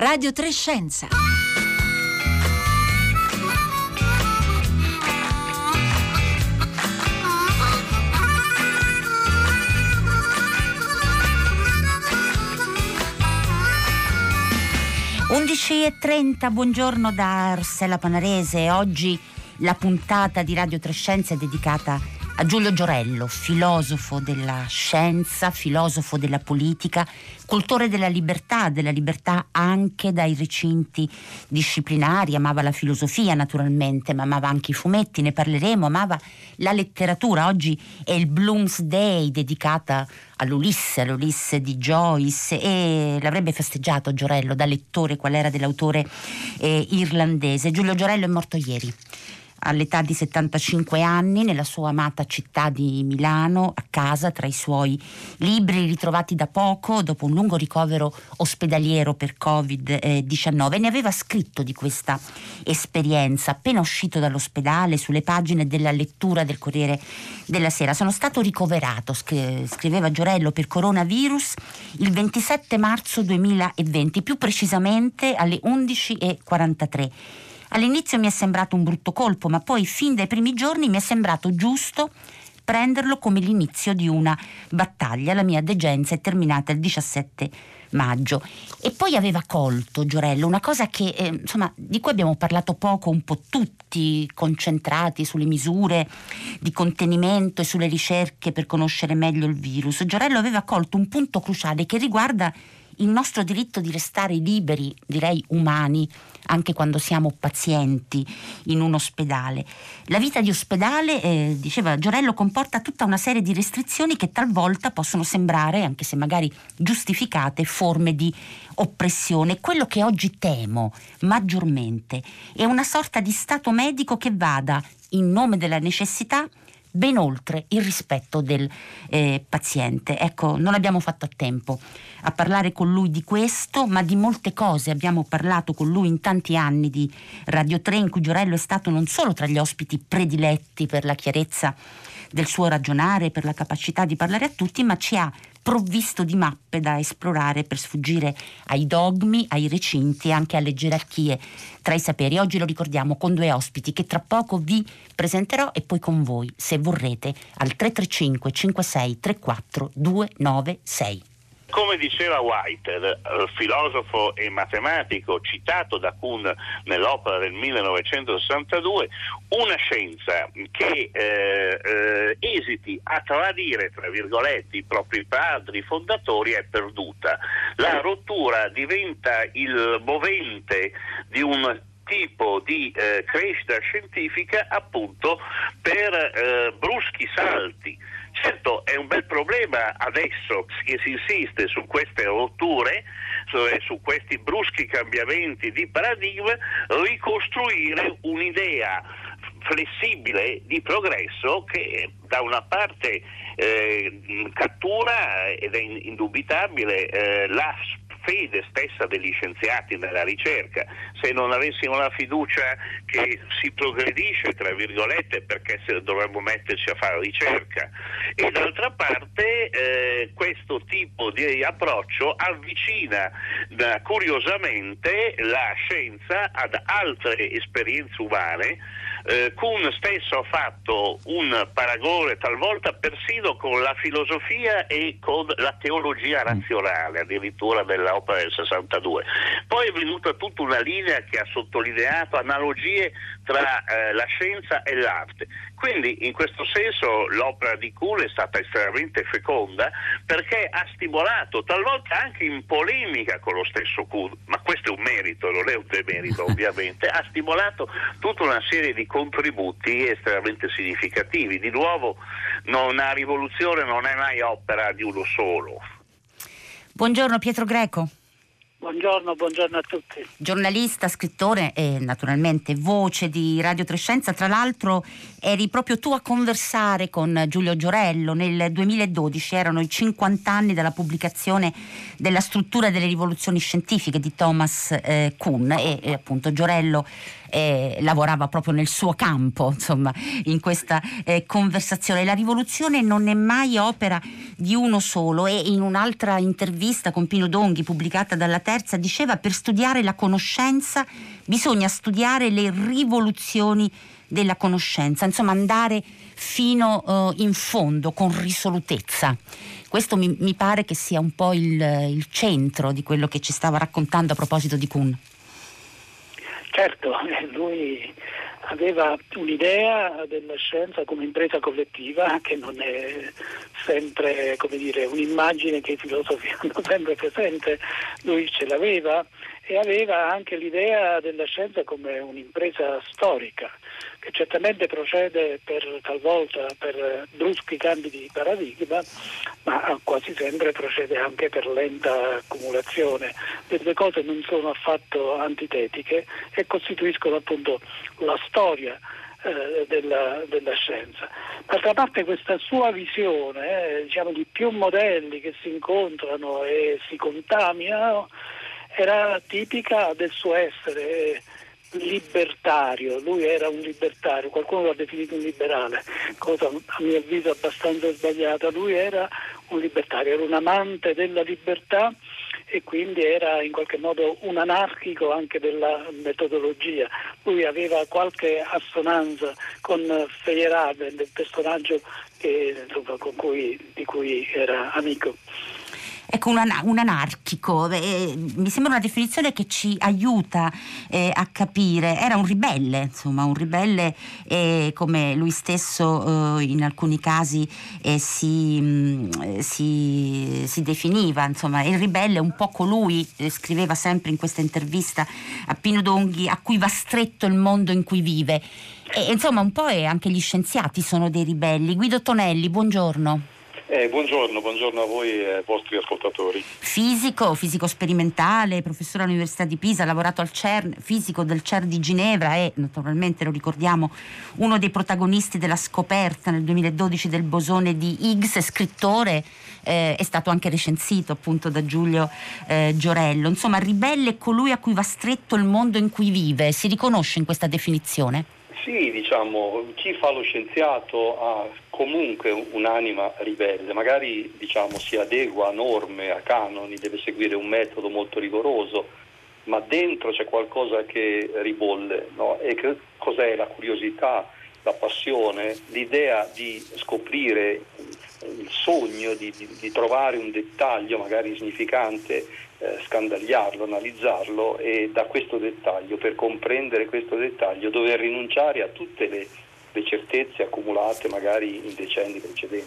RADIO3 SCIENZA. Undici e 30, buongiorno da Rossella Panarese. Oggi la puntata di RADIO3 SCIENZA è dedicata a Giulio Giorello, filosofo della scienza, filosofo della politica, cultore della libertà anche dai recinti disciplinari. Amava la filosofia naturalmente, ma amava anche i fumetti, ne parleremo, amava la letteratura. Oggi è il Bloomsday dedicata all'Ulisse di Joyce, e l'avrebbe festeggiato Giorello da lettore qual era dell'autore irlandese. Giulio Giorello è morto ieri all'età di 75 anni nella sua amata città di Milano, a casa tra i suoi libri ritrovati da poco dopo un lungo ricovero ospedaliero per Covid-19. Ne aveva scritto di questa esperienza appena uscito dall'ospedale sulle pagine della lettura del Corriere della Sera. Sono stato ricoverato, scriveva Giorello, per coronavirus il 27 marzo 2020, più precisamente alle 11:43. All'inizio mi è sembrato un brutto colpo, ma poi fin dai primi giorni mi è sembrato giusto prenderlo come l'inizio di una battaglia. La mia degenza è terminata il 17 maggio. E poi aveva colto Giorello una cosa che, di cui abbiamo parlato poco, un po' tutti concentrati sulle misure di contenimento e sulle ricerche per conoscere meglio il virus. Giorello aveva colto un punto cruciale che riguarda il nostro diritto di restare liberi, direi umani, anche quando siamo pazienti in un ospedale. La vita di ospedale, diceva Giorello, comporta tutta una serie di restrizioni che talvolta possono sembrare, anche se magari giustificate, forme di oppressione. Quello che oggi temo maggiormente è una sorta di stato medico che vada, in nome della necessità, ben oltre il rispetto del paziente. Ecco, non abbiamo fatto a tempo a parlare con lui di questo, ma di molte cose abbiamo parlato con lui in tanti anni di Radio 3, in cui Giorello è stato non solo tra gli ospiti prediletti per la chiarezza del suo ragionare, per la capacità di parlare a tutti, ma ci ha provvisto di mappe da esplorare per sfuggire ai dogmi, ai recinti e anche alle gerarchie tra i saperi. Oggi lo ricordiamo con due ospiti che tra poco vi presenterò, e poi con voi, se vorrete, al 335 56 34 296. Come diceva Whitehead, filosofo e matematico citato da Kuhn nell'opera del 1962, una scienza che esiti a tradire, tra virgolette, i propri padri fondatori è perduta. La rottura diventa il movente di un tipo di crescita scientifica, appunto, per bruschi salti. Certo, è un bel problema adesso che si insiste su queste rotture, su questi bruschi cambiamenti di paradigma, ricostruire un'idea flessibile di progresso che da una parte cattura, ed è indubitabile, la fede stessa degli scienziati nella ricerca. Se non avessimo la fiducia che si progredisce, tra virgolette, perché dovremmo metterci a fare ricerca, e d'altra parte questo tipo di approccio avvicina curiosamente la scienza ad altre esperienze umane. Kuhn stesso ha fatto un paragone talvolta persino con la filosofia e con la teologia razionale, addirittura della opera del 62. Poi è venuta tutta una linea che ha sottolineato analogie tra la scienza e l'arte. Quindi in questo senso l'opera di Kuhn è stata estremamente feconda, perché ha stimolato, talvolta anche in polemica con lo stesso Kuhn, ma questo è un merito, non è un demerito ovviamente, ha stimolato tutta una serie di contributi estremamente significativi. Di nuovo, una rivoluzione non è mai opera di uno solo. Buongiorno Pietro Greco. Buongiorno a tutti. Giornalista, scrittore e naturalmente voce di RADIO3 SCIENZA. Tra l'altro eri proprio tu a conversare con Giulio Giorello nel 2012, erano i 50 anni dalla pubblicazione della Struttura delle rivoluzioni scientifiche di Thomas Kuhn, e appunto Giorello lavorava proprio nel suo campo, insomma, in questa conversazione. La rivoluzione non è mai opera di uno solo, e in un'altra intervista con Pino Donghi pubblicata dalla III diceva: per studiare la conoscenza bisogna studiare le rivoluzioni della conoscenza, insomma andare fino in fondo con risolutezza. Questo mi pare che sia un po' il centro di quello che ci stava raccontando a proposito di Kuhn. Certo, lui aveva un'idea della scienza come impresa collettiva, che non è sempre, come dire, un'immagine che i filosofi hanno sempre presente. Lui ce l'aveva, e aveva anche l'idea della scienza come un'impresa storica, che certamente procede per talvolta per bruschi cambi di paradigma, ma quasi sempre procede anche per lenta accumulazione. Le due cose non sono affatto antitetiche e costituiscono appunto la storia della scienza. D'altra parte questa sua visione, diciamo, di più modelli che si incontrano e si contaminano, era tipica del suo essere libertario. Lui era un libertario, qualcuno lo ha definito un liberale, cosa a mio avviso abbastanza sbagliata. Lui era un libertario, era un amante della libertà e quindi era in qualche modo un anarchico anche della metodologia. Lui aveva qualche assonanza con Feyerabend, il personaggio di cui era amico. Ecco, un anarchico, mi sembra una definizione che ci aiuta a capire. Era un ribelle, insomma, un ribelle, come lui stesso in alcuni casi si definiva, insomma. Il ribelle un po' colui, scriveva sempre in questa intervista a Pino Donghi, a cui va stretto il mondo in cui vive. E insomma un po' anche gli scienziati sono dei ribelli. Guido Tonelli, buongiorno. Buongiorno a voi e ai vostri ascoltatori. Fisico sperimentale, professore all'Università di Pisa, ha lavorato al CERN, fisico del CERN di Ginevra e naturalmente, lo ricordiamo, uno dei protagonisti della scoperta nel 2012 del bosone di Higgs, scrittore, è stato anche recensito appunto da Giulio Giorello. Insomma, ribelle è colui a cui va stretto il mondo in cui vive. Si riconosce in questa definizione? Sì, diciamo, chi fa lo scienziato ha comunque un'anima ribelle, magari diciamo si adegua a norme, a canoni, deve seguire un metodo molto rigoroso, ma dentro c'è qualcosa che ribolle, no? E che cos'è? La curiosità, la passione, l'idea di scoprire, il sogno di trovare un dettaglio magari significante, scandagliarlo, analizzarlo, e da questo dettaglio, per comprendere questo dettaglio, dover rinunciare a tutte le certezze accumulate magari in decenni precedenti.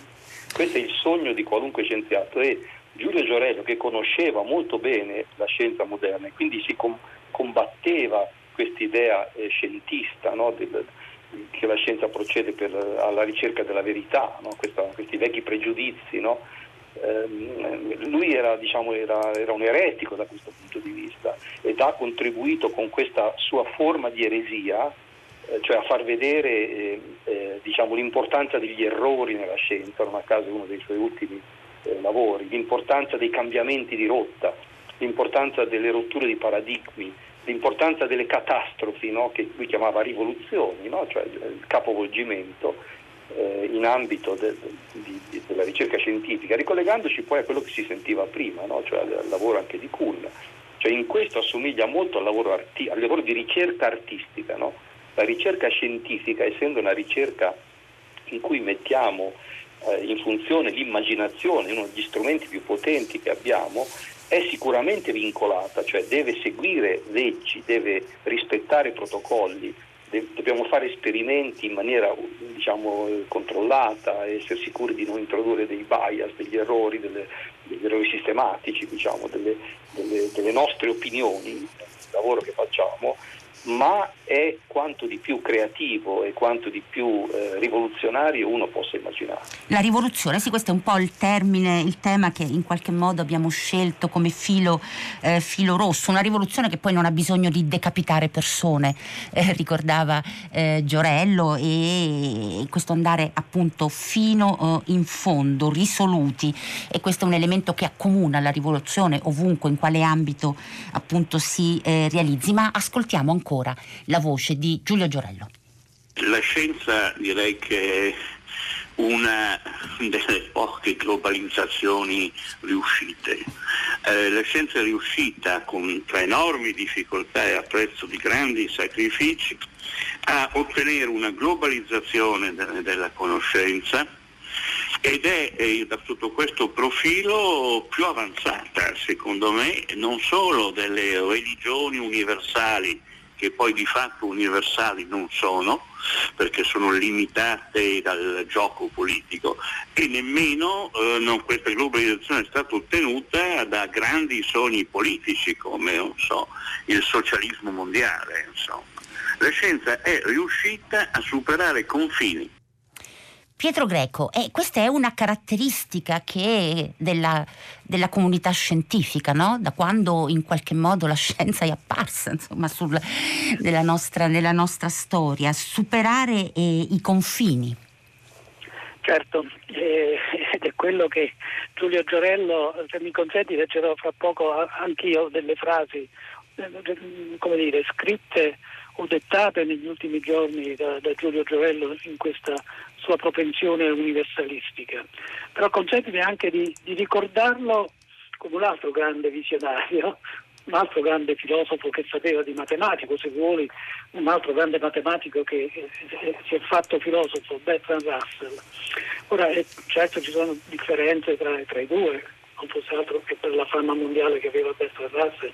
Questo è il sogno di qualunque scienziato, e Giulio Giorello, che conosceva molto bene la scienza moderna e quindi si combatteva quest'idea scientista, no, che la scienza procede alla ricerca della verità, no? Questi vecchi pregiudizi, no? Lui era un eretico da questo punto di vista, ed ha contribuito con questa sua forma di eresia, cioè a far vedere diciamo, l'importanza degli errori nella scienza. Non a caso è uno dei suoi ultimi lavori, l'importanza dei cambiamenti di rotta, l'importanza delle rotture di paradigmi, l'importanza delle catastrofi, no? Che lui chiamava rivoluzioni, no? Cioè il capovolgimento in ambito della ricerca scientifica, ricollegandoci poi a quello che si sentiva prima, no? Cioè al lavoro anche di Kuhn. Cioè in questo assomiglia molto al lavoro, al lavoro di ricerca artistica, no? La ricerca scientifica, essendo una ricerca in cui mettiamo in funzione l'immaginazione, uno degli strumenti più potenti che abbiamo, è sicuramente vincolata, cioè deve seguire leggi, deve rispettare protocolli, dobbiamo fare esperimenti in maniera, diciamo, controllata, essere sicuri di non introdurre dei bias, degli errori, degli errori sistematici, diciamo, delle nostre opinioni, il lavoro che facciamo, ma è quanto di più creativo e quanto di più rivoluzionario uno possa immaginare. La rivoluzione, sì, questo è un po' il termine, il tema che in qualche modo abbiamo scelto come filo rosso. Una rivoluzione che poi non ha bisogno di decapitare persone, ricordava Giorello, e questo andare appunto fino in fondo, risoluti, e questo è un elemento che accomuna la rivoluzione ovunque, in quale ambito appunto si realizzi. Ma ascoltiamo ancora la voce di Giulio Giorello. La scienza, direi che è una delle poche globalizzazioni riuscite. la scienza è riuscita, tra enormi difficoltà e a prezzo di grandi sacrifici, a ottenere una globalizzazione della conoscenza, ed è da tutto questo profilo più avanzata, secondo me, non solo delle religioni universali, che poi di fatto universali non sono, perché sono limitate dal gioco politico, e nemmeno questa globalizzazione è stata ottenuta da grandi sogni politici come il socialismo mondiale. La scienza è riuscita a superare confini. Pietro Greco, questa è una caratteristica che della comunità scientifica, no? Da quando in qualche modo la scienza è apparsa, nella nostra storia, superare i confini. Certo, ed è quello che Giulio Giorello, se mi consenti, leggerò fra poco anch'io delle frasi, scritte o dettate negli ultimi giorni da Giulio Giorello in questa sua propensione universalistica. Però consentimi anche di ricordarlo come un altro grande visionario, un altro grande filosofo che sapeva di matematico, se vuoi, un altro grande matematico che si è fatto filosofo, Bertrand Russell. Ora, certo ci sono differenze tra i due, non fosse altro che per la fama mondiale che aveva Bertrand Russell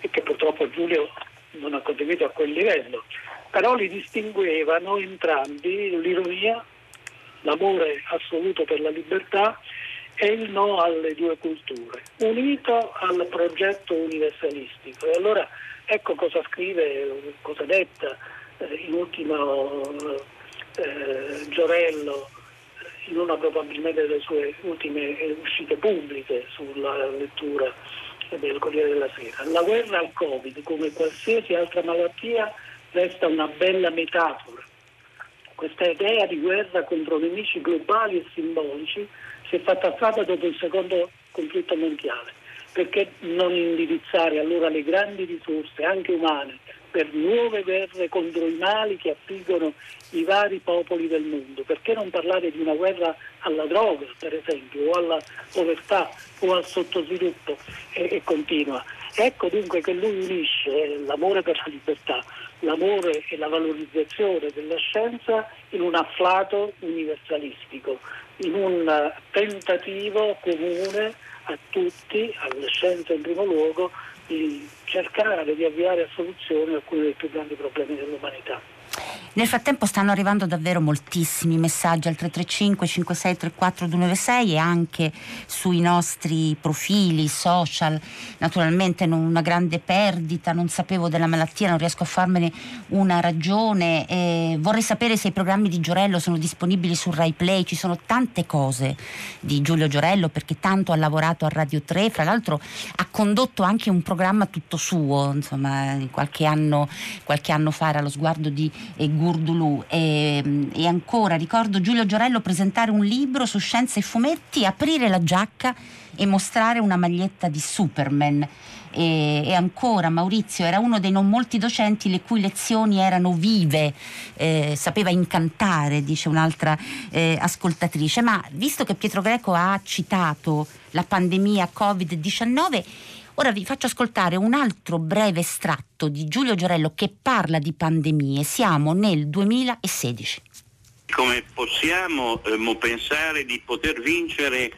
e che purtroppo Giulio non ha condiviso a quel livello, però li distinguevano entrambi l'ironia, l'amore assoluto per la libertà e il no alle due culture, unito al progetto universalistico. E allora ecco cosa scrive, cosa detta in ultimo Giorello in una probabilmente delle sue ultime uscite pubbliche sulla lettura del Corriere della Sera. La guerra al Covid, come qualsiasi altra malattia, resta una bella metafora. Questa idea di guerra contro nemici globali e simbolici si è fatta strada dopo il secondo conflitto mondiale. Perché non indirizzare allora le grandi risorse, anche umane, per nuove guerre contro i mali che affliggono i vari popoli del mondo? Perché non parlare di una guerra alla droga, per esempio, o alla povertà, o al sottosviluppo, e continua. Ecco dunque che lui unisce l'amore per la libertà, l'amore e la valorizzazione della scienza in un afflato universalistico, in un tentativo comune a tutti, alla scienza in primo luogo, di cercare di avviare a soluzione alcuni dei più grandi problemi dell'umanità. Nel frattempo stanno arrivando davvero moltissimi messaggi al 335 5634 296 e anche sui nostri profili social. Naturalmente una grande perdita, non sapevo della malattia, non riesco a farmene una ragione, vorrei sapere se i programmi di Giorello sono disponibili su Raiplay. Ci sono tante cose di Giulio Giorello perché tanto ha lavorato a Radio 3, fra l'altro ha condotto anche un programma tutto suo, qualche anno fa, era Lo sguardo di E Gurdulù. E ancora ricordo Giulio Giorello presentare un libro su scienza e fumetti, aprire la giacca e mostrare una maglietta di Superman. E ancora Maurizio era uno dei non molti docenti le cui lezioni erano vive, sapeva incantare, dice un'altra ascoltatrice. Ma visto che Pietro Greco ha citato la pandemia Covid-19, ora vi faccio ascoltare un altro breve estratto di Giulio Giorello che parla di pandemie. Siamo nel 2016. Come possiamo pensare di poter vincere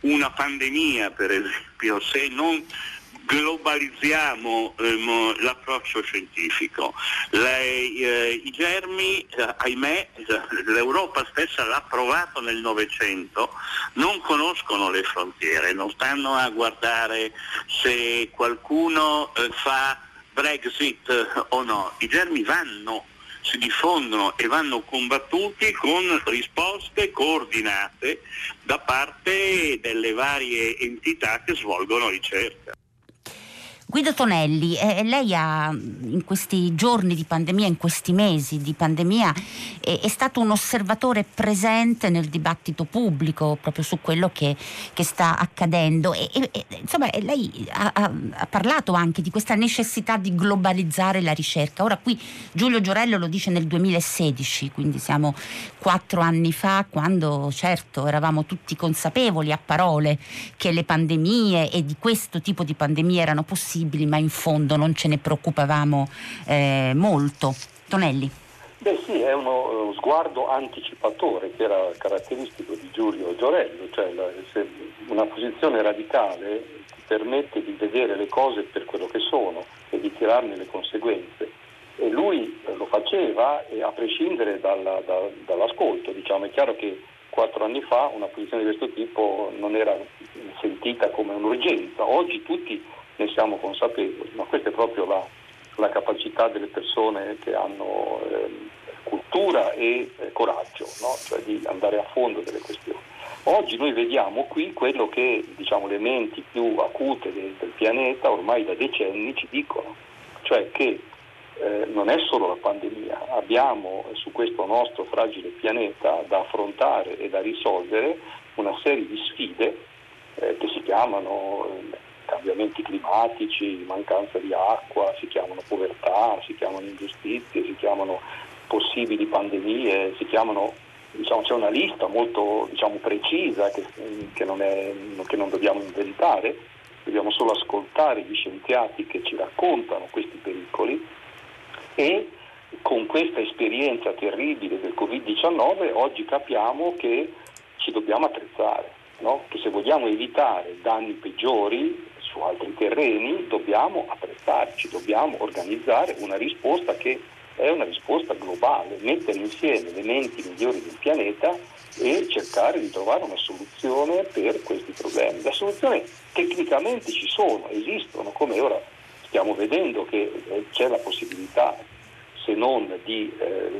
una pandemia, per esempio, se non globalizziamo l'approccio scientifico? I germi, ahimè, l'Europa stessa l'ha provato nel Novecento, non conoscono le frontiere, non stanno a guardare se qualcuno fa Brexit o no. I germi vanno, si diffondono e vanno combattuti con risposte coordinate da parte delle varie entità che svolgono ricerca. Guido Tonelli, lei ha, in questi giorni di pandemia, in questi mesi di pandemia, è stato un osservatore presente nel dibattito pubblico proprio su quello che sta accadendo e insomma lei ha parlato anche di questa necessità di globalizzare la ricerca. Ora qui Giulio Giorello lo dice nel 2016, quindi siamo 4 anni fa, quando certo eravamo tutti consapevoli a parole che le pandemie e di questo tipo di pandemie erano possibili, ma in fondo non ce ne preoccupavamo molto. Tonelli. Beh sì, è uno sguardo anticipatore che era caratteristico di Giulio Giorello, cioè una posizione radicale che permette di vedere le cose per quello che sono e di tirarne le conseguenze. E lui lo faceva a prescindere dall'ascolto, diciamo. È chiaro che 4 anni fa una posizione di questo tipo non era sentita come un'urgenza, oggi tutti ne siamo consapevoli, ma questa è proprio la capacità delle persone che hanno cultura e coraggio, no? Cioè di andare a fondo delle questioni. Oggi noi vediamo qui quello che, diciamo, le menti più acute del pianeta ormai da decenni ci dicono, cioè che non è solo la pandemia, abbiamo su questo nostro fragile pianeta da affrontare e da risolvere una serie di sfide che si chiamano cambiamenti climatici, mancanza di acqua, si chiamano povertà, si chiamano ingiustizie, si chiamano possibili pandemie, si chiamano, diciamo, c'è una lista molto, diciamo, precisa che non dobbiamo inventare, dobbiamo solo ascoltare gli scienziati che ci raccontano questi pericoli. E con questa esperienza terribile del Covid-19 oggi capiamo che ci dobbiamo attrezzare, no? Che se vogliamo evitare danni peggiori su altri terreni dobbiamo attrezzarci, dobbiamo organizzare una risposta che è una risposta globale, mettere insieme le menti migliori del pianeta e cercare di trovare una soluzione per questi problemi. La soluzione tecnicamente ci sono, esistono, come ora stiamo vedendo che c'è la possibilità, se non di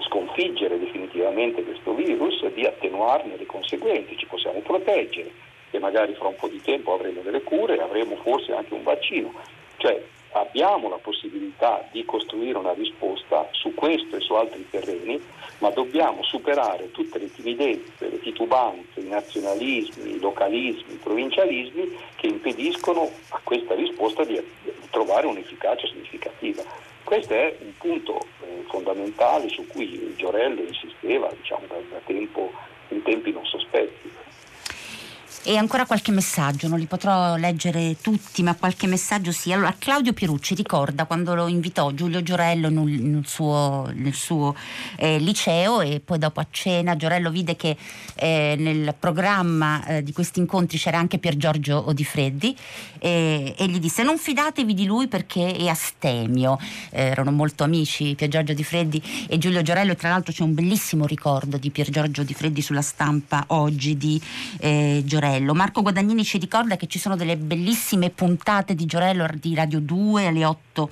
sconfiggere definitivamente questo virus, di attenuarne le conseguenze, ci possiamo proteggere e magari fra un po' di tempo avremo delle cure, avremo forse anche un vaccino. Cioè abbiamo la possibilità di costruire una risposta su questo e su altri terreni, ma dobbiamo superare tutte le timidezze, le titubanze, i nazionalismi, i localismi, i provincialismi che impediscono a questa risposta di trovare un'efficacia significativa. Questo è un punto fondamentale su cui Giorello insisteva, diciamo, da tempo, in tempi non sospetti. E ancora qualche messaggio, non li potrò leggere tutti, ma qualche messaggio sì. Allora, Claudio Pierucci ricorda quando lo invitò Giulio Giorello nel suo liceo, e poi dopo a cena Giorello vide che nel programma di questi incontri c'era anche Pier Giorgio Odifreddi e gli disse: non fidatevi di lui perché è astemio. Erano molto amici Pier Giorgio Odifreddi e Giulio Giorello, e tra l'altro c'è un bellissimo ricordo di Pier Giorgio Odifreddi sulla Stampa oggi di Giorello. Marco Guadagnini ci ricorda che ci sono delle bellissime puntate di Giorello di Radio 2 alle 8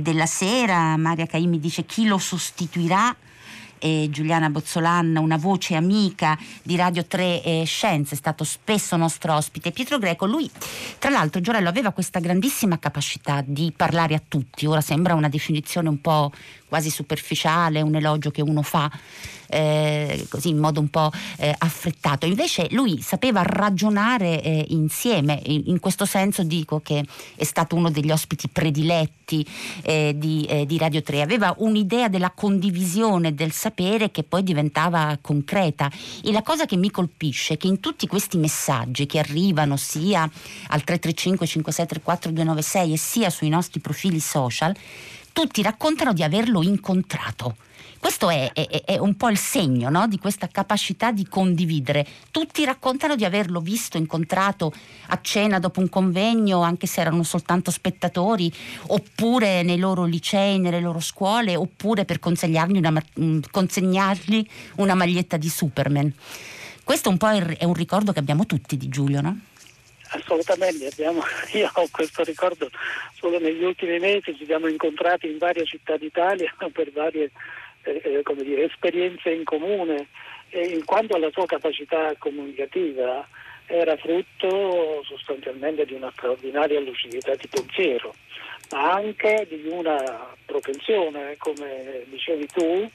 della sera. Maria Caimi dice: chi lo sostituirà? E Giuliana Bozzolanna, una voce amica di Radio3 Scienza, è stato spesso nostro ospite. Pietro Greco, lui tra l'altro, Giorello aveva questa grandissima capacità di parlare a tutti. Ora sembra una definizione un po' quasi superficiale, un elogio che uno fa così in modo un po' affrettato, invece lui sapeva ragionare insieme. In questo senso dico che è stato uno degli ospiti prediletti di Radio 3, aveva un'idea della condivisione del sapere che poi diventava concreta. E la cosa che mi colpisce è che in tutti questi messaggi che arrivano sia al 335 5634 296 e sia sui nostri profili social, tutti raccontano di averlo incontrato. Questo è un po' il segno, no? Di questa capacità di condividere. Tutti raccontano di averlo visto, incontrato a cena dopo un convegno, anche se erano soltanto spettatori, oppure nei loro licei, nelle loro scuole, oppure per consegnargli una maglietta di Superman. Questo un po' è un ricordo che abbiamo tutti di Giulio, no? Assolutamente, io ho questo ricordo solo negli ultimi mesi. Ci siamo incontrati in varie città d'Italia per varie esperienze in comune, e in quanto alla sua capacità comunicativa era frutto sostanzialmente di una straordinaria lucidità di pensiero, ma anche di una propensione, come dicevi tu,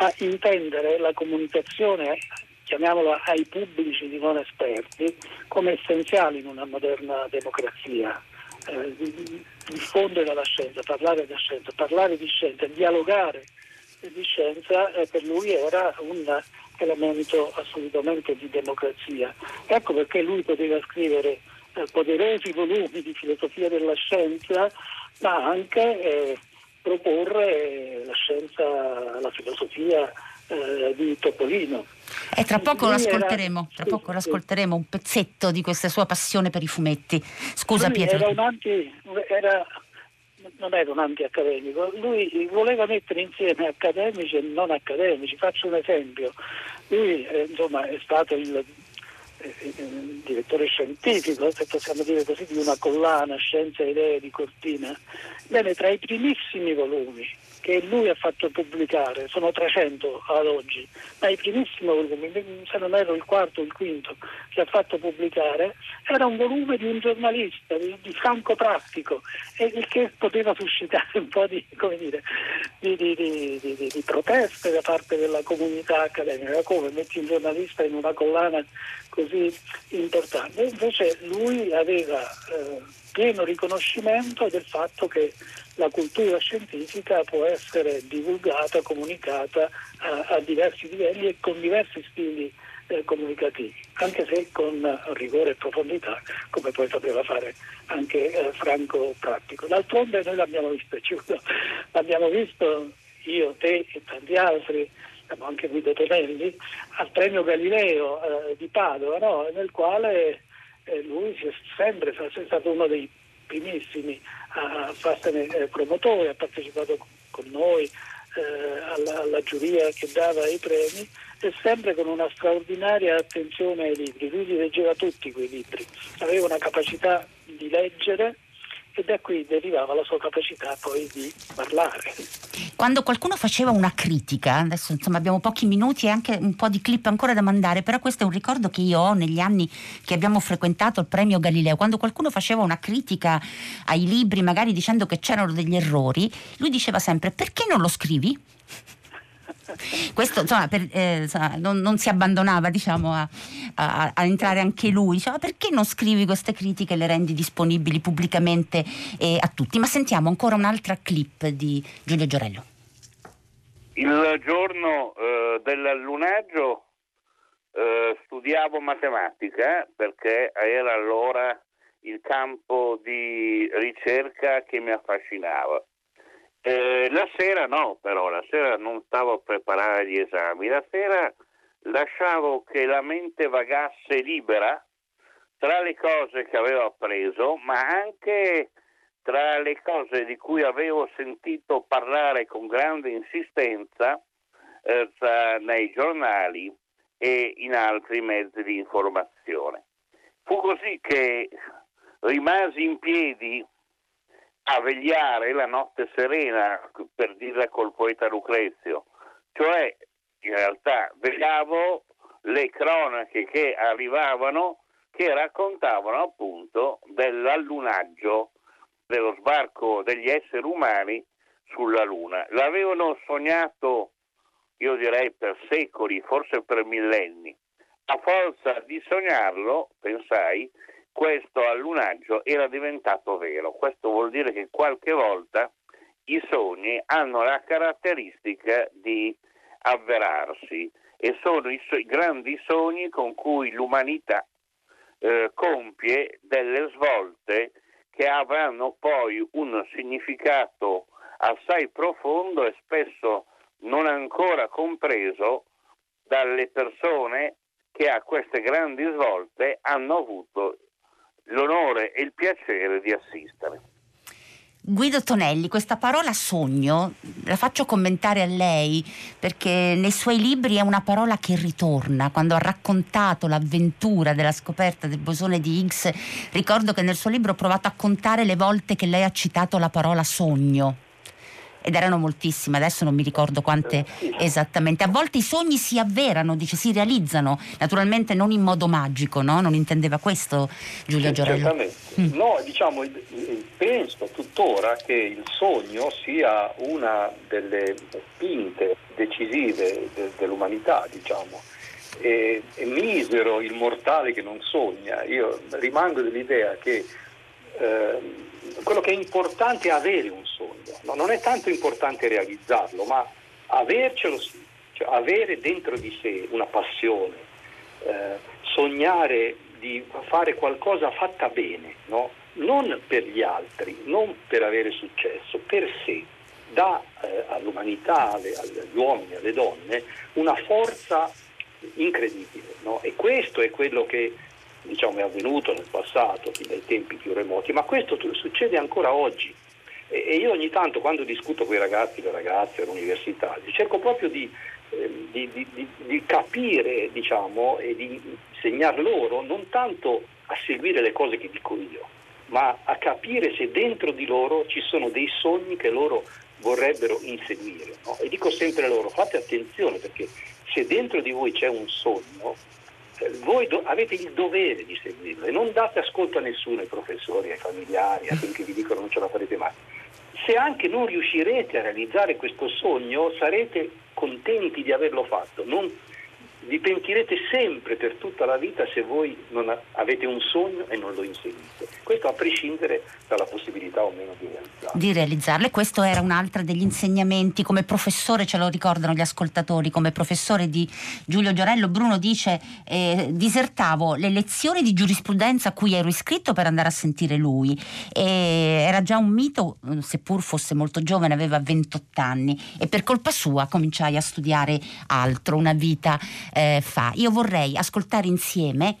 a intendere la comunicazione, chiamiamola, ai pubblici di non esperti come essenziale in una moderna democrazia. Diffondere la scienza, parlare di scienza, dialogare di scienza per lui era un elemento assolutamente di democrazia. Ecco perché lui poteva scrivere poderosi volumi di filosofia della scienza, ma anche proporre la scienza, la filosofia di Topolino. E tra poco ascolteremo un pezzetto di questa sua passione per i fumetti. Scusa Pietro. Non era un anti-accademico, lui voleva mettere insieme accademici e non accademici. Faccio un esempio: lui è stato il direttore scientifico, se possiamo dire così, di una collana Scienza e Idee di Cortina. Bene, tra i primissimi volumi che lui ha fatto pubblicare, sono 300 ad oggi, ma i primissimi volumi, se non ero il quarto o il quinto che ha fatto pubblicare, era un volume di un giornalista, di Franco Pratico, e il che poteva suscitare un po' di proteste da parte della comunità accademica. Come metti un giornalista in una collana così importante? Invece lui aveva pieno riconoscimento del fatto che la cultura scientifica può essere divulgata, comunicata a diversi livelli e con diversi stili comunicativi, anche se con rigore e profondità, come poi sapeva fare anche Franco Pratico. D'altronde noi l'abbiamo visto io, te e tanti altri, anche Guido Tonelli, al Premio Galileo di Padova, no? Nel quale lui è stato uno dei primissimi a farsene promotore, ha partecipato con noi alla giuria che dava i premi, e sempre con una straordinaria attenzione ai libri. Lui li leggeva tutti quei libri, aveva una capacità di leggere e da qui derivava la sua capacità poi di parlare. Quando qualcuno faceva una critica, adesso insomma abbiamo pochi minuti e anche un po' di clip ancora da mandare, però questo è un ricordo che io ho negli anni che abbiamo frequentato il Premio Galileo. Quando qualcuno faceva una critica ai libri, magari dicendo che c'erano degli errori, lui diceva sempre: perché non lo scrivi? Questo insomma, non si abbandonava, diciamo, a entrare anche lui. Diceva: perché non scrivi queste critiche e le rendi disponibili pubblicamente a tutti? Ma sentiamo ancora un'altra clip di Giulio Giorello. Il giorno dell'allunaggio studiavo matematica, perché era allora il campo di ricerca che mi affascinava. La sera no, però la sera non stavo a preparare gli esami, la sera lasciavo che la mente vagasse libera tra le cose che avevo appreso, ma anche tra le cose di cui avevo sentito parlare con grande insistenza nei giornali e in altri mezzi di informazione. Fu così che rimasi in piedi a vegliare la notte serena, per dirla col poeta Lucrezio, cioè in realtà vegliavo le cronache che arrivavano, che raccontavano appunto dell'allunaggio, dello sbarco degli esseri umani sulla Luna. L'avevano sognato, io direi, per secoli, forse per millenni. A forza di sognarlo, pensai, questo allunaggio era diventato vero. Questo vuol dire che qualche volta i sogni hanno la caratteristica di avverarsi, e sono i grandi sogni con cui l'umanità compie delle svolte che avranno poi un significato assai profondo e spesso non ancora compreso dalle persone che a queste grandi svolte hanno avuto l'onore e il piacere di assistere. Guido Tonelli, questa parola sogno la faccio commentare a lei, perché nei suoi libri è una parola che ritorna. Quando ha raccontato l'avventura della scoperta del bosone di Higgs, ricordo che nel suo libro ho provato a contare le volte che lei ha citato la parola sogno. ed erano moltissime, adesso non mi ricordo quante esattamente. A volte i sogni si avverano, dice, si realizzano, naturalmente non in modo magico, no? Non intendeva questo Giulio Giorello? Certamente. No, diciamo, penso tuttora che il sogno sia una delle spinte decisive dell'umanità, diciamo. È misero il mortale che non sogna. Io rimango dell'idea che quello che è importante è avere un sogno, no? Non è tanto importante realizzarlo, ma avercelo, cioè avere dentro di sé una passione, sognare di fare qualcosa fatta bene, no? Non per gli altri, non per avere successo, per sé, dà all'umanità, agli uomini, alle donne, una forza incredibile, no? E questo è quello che, diciamo, è avvenuto nel passato, dai tempi più remoti, ma questo succede ancora oggi. E io ogni tanto, quando discuto con i ragazzi, le ragazze all'università, cerco proprio di capire, diciamo, e di insegnar loro non tanto a seguire le cose che dico io, ma a capire se dentro di loro ci sono dei sogni che loro vorrebbero inseguire, no? E dico sempre loro: fate attenzione, perché se dentro di voi c'è un sogno, voi avete il dovere di seguirlo, e non date ascolto a nessuno, ai professori, ai familiari, a quelli che vi dicono non ce la farete mai. Se anche non riuscirete a realizzare questo sogno, sarete contenti di averlo fatto, non vi pentirete sempre per tutta la vita se voi non avete un sogno e non lo inseguite. Questo a prescindere dalla possibilità o meno di realizzarlo. E questo era un altro degli insegnamenti. Come professore, ce lo ricordano gli ascoltatori, come professore di Giulio Giorello, Bruno dice: disertavo le lezioni di giurisprudenza a cui ero iscritto per andare a sentire lui. E era già un mito, seppur fosse molto giovane, aveva 28 anni, e per colpa sua cominciai a studiare altro, una vita fa. Io vorrei ascoltare insieme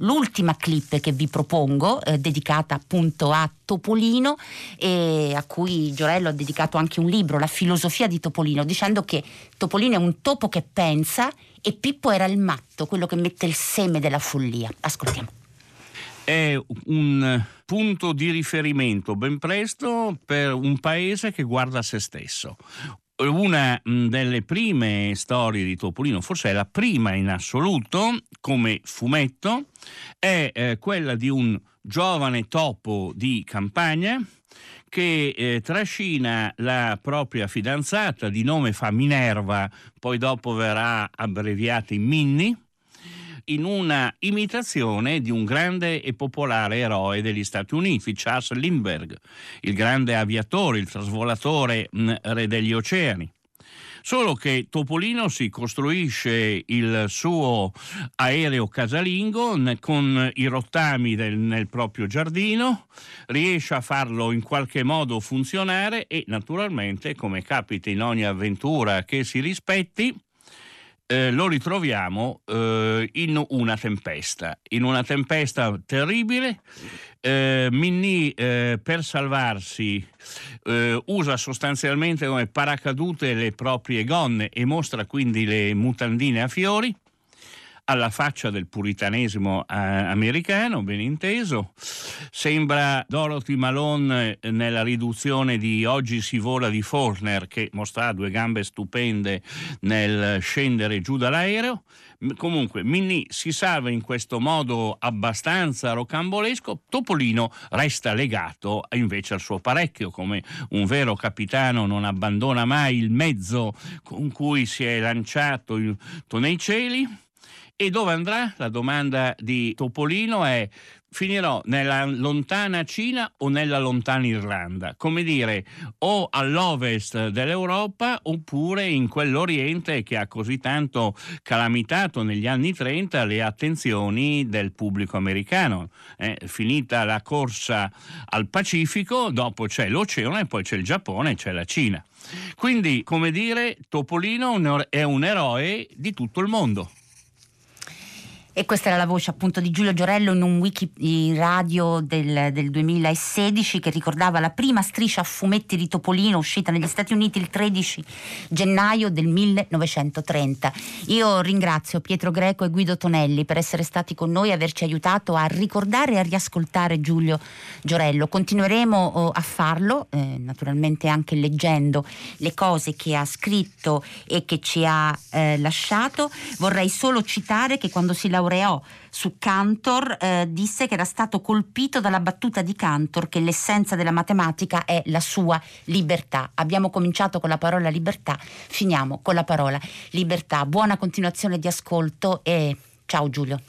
l'ultima clip che vi propongo, dedicata appunto a Topolino, e a cui Giorello ha dedicato anche un libro, La filosofia di Topolino, dicendo che Topolino è un topo che pensa e Pippo era il matto, quello che mette il seme della follia. Ascoltiamo. È un punto di riferimento ben presto per un paese che guarda a se stesso. Una delle prime storie di Topolino, forse è la prima in assoluto come fumetto, è quella di un giovane topo di campagna che trascina la propria fidanzata, di nome fa Minerva, poi dopo verrà abbreviata in Minni, in una imitazione di un grande e popolare eroe degli Stati Uniti, Charles Lindbergh, il grande aviatore, il trasvolatore, re degli oceani. Solo che Topolino si costruisce il suo aereo casalingo con i rottami nel proprio giardino, riesce a farlo in qualche modo funzionare e naturalmente, come capita in ogni avventura che si rispetti, lo ritroviamo in una tempesta terribile. Minni, per salvarsi, usa sostanzialmente come paracadute le proprie gonne e mostra quindi le mutandine a fiori, alla faccia del puritanesimo americano, ben inteso. Sembra Dorothy Malone nella riduzione di Oggi si vola di Faulkner, che mostra due gambe stupende nel scendere giù dall'aereo. Comunque Minni si salva in questo modo abbastanza rocambolesco. Topolino resta legato invece al suo apparecchio, come un vero capitano non abbandona mai il mezzo con cui si è lanciato nei cieli. E dove andrà? La domanda di Topolino è: finirò nella lontana Cina o nella lontana Irlanda? Come dire, o all'ovest dell'Europa oppure in quell'Oriente che ha così tanto calamitato negli anni 30 le attenzioni del pubblico americano. Finita la corsa al Pacifico, dopo c'è l'oceano e poi c'è il Giappone e c'è la Cina. Quindi, come dire, Topolino è un eroe di tutto il mondo. E questa era la voce appunto di Giulio Giorello in un wiki in radio del 2016 che ricordava la prima striscia a fumetti di Topolino uscita negli Stati Uniti il 13 gennaio del 1930. Io ringrazio Pietro Greco e Guido Tonelli per essere stati con noi e averci aiutato a ricordare e a riascoltare Giulio Giorello. Continueremo a farlo, naturalmente anche leggendo le cose che ha scritto e che ci ha lasciato. Vorrei solo citare che quando si laureò su Cantor disse che era stato colpito dalla battuta di Cantor che l'essenza della matematica è la sua libertà. Abbiamo cominciato con la parola libertà, finiamo con la parola libertà. Buona continuazione di ascolto e ciao Giulio.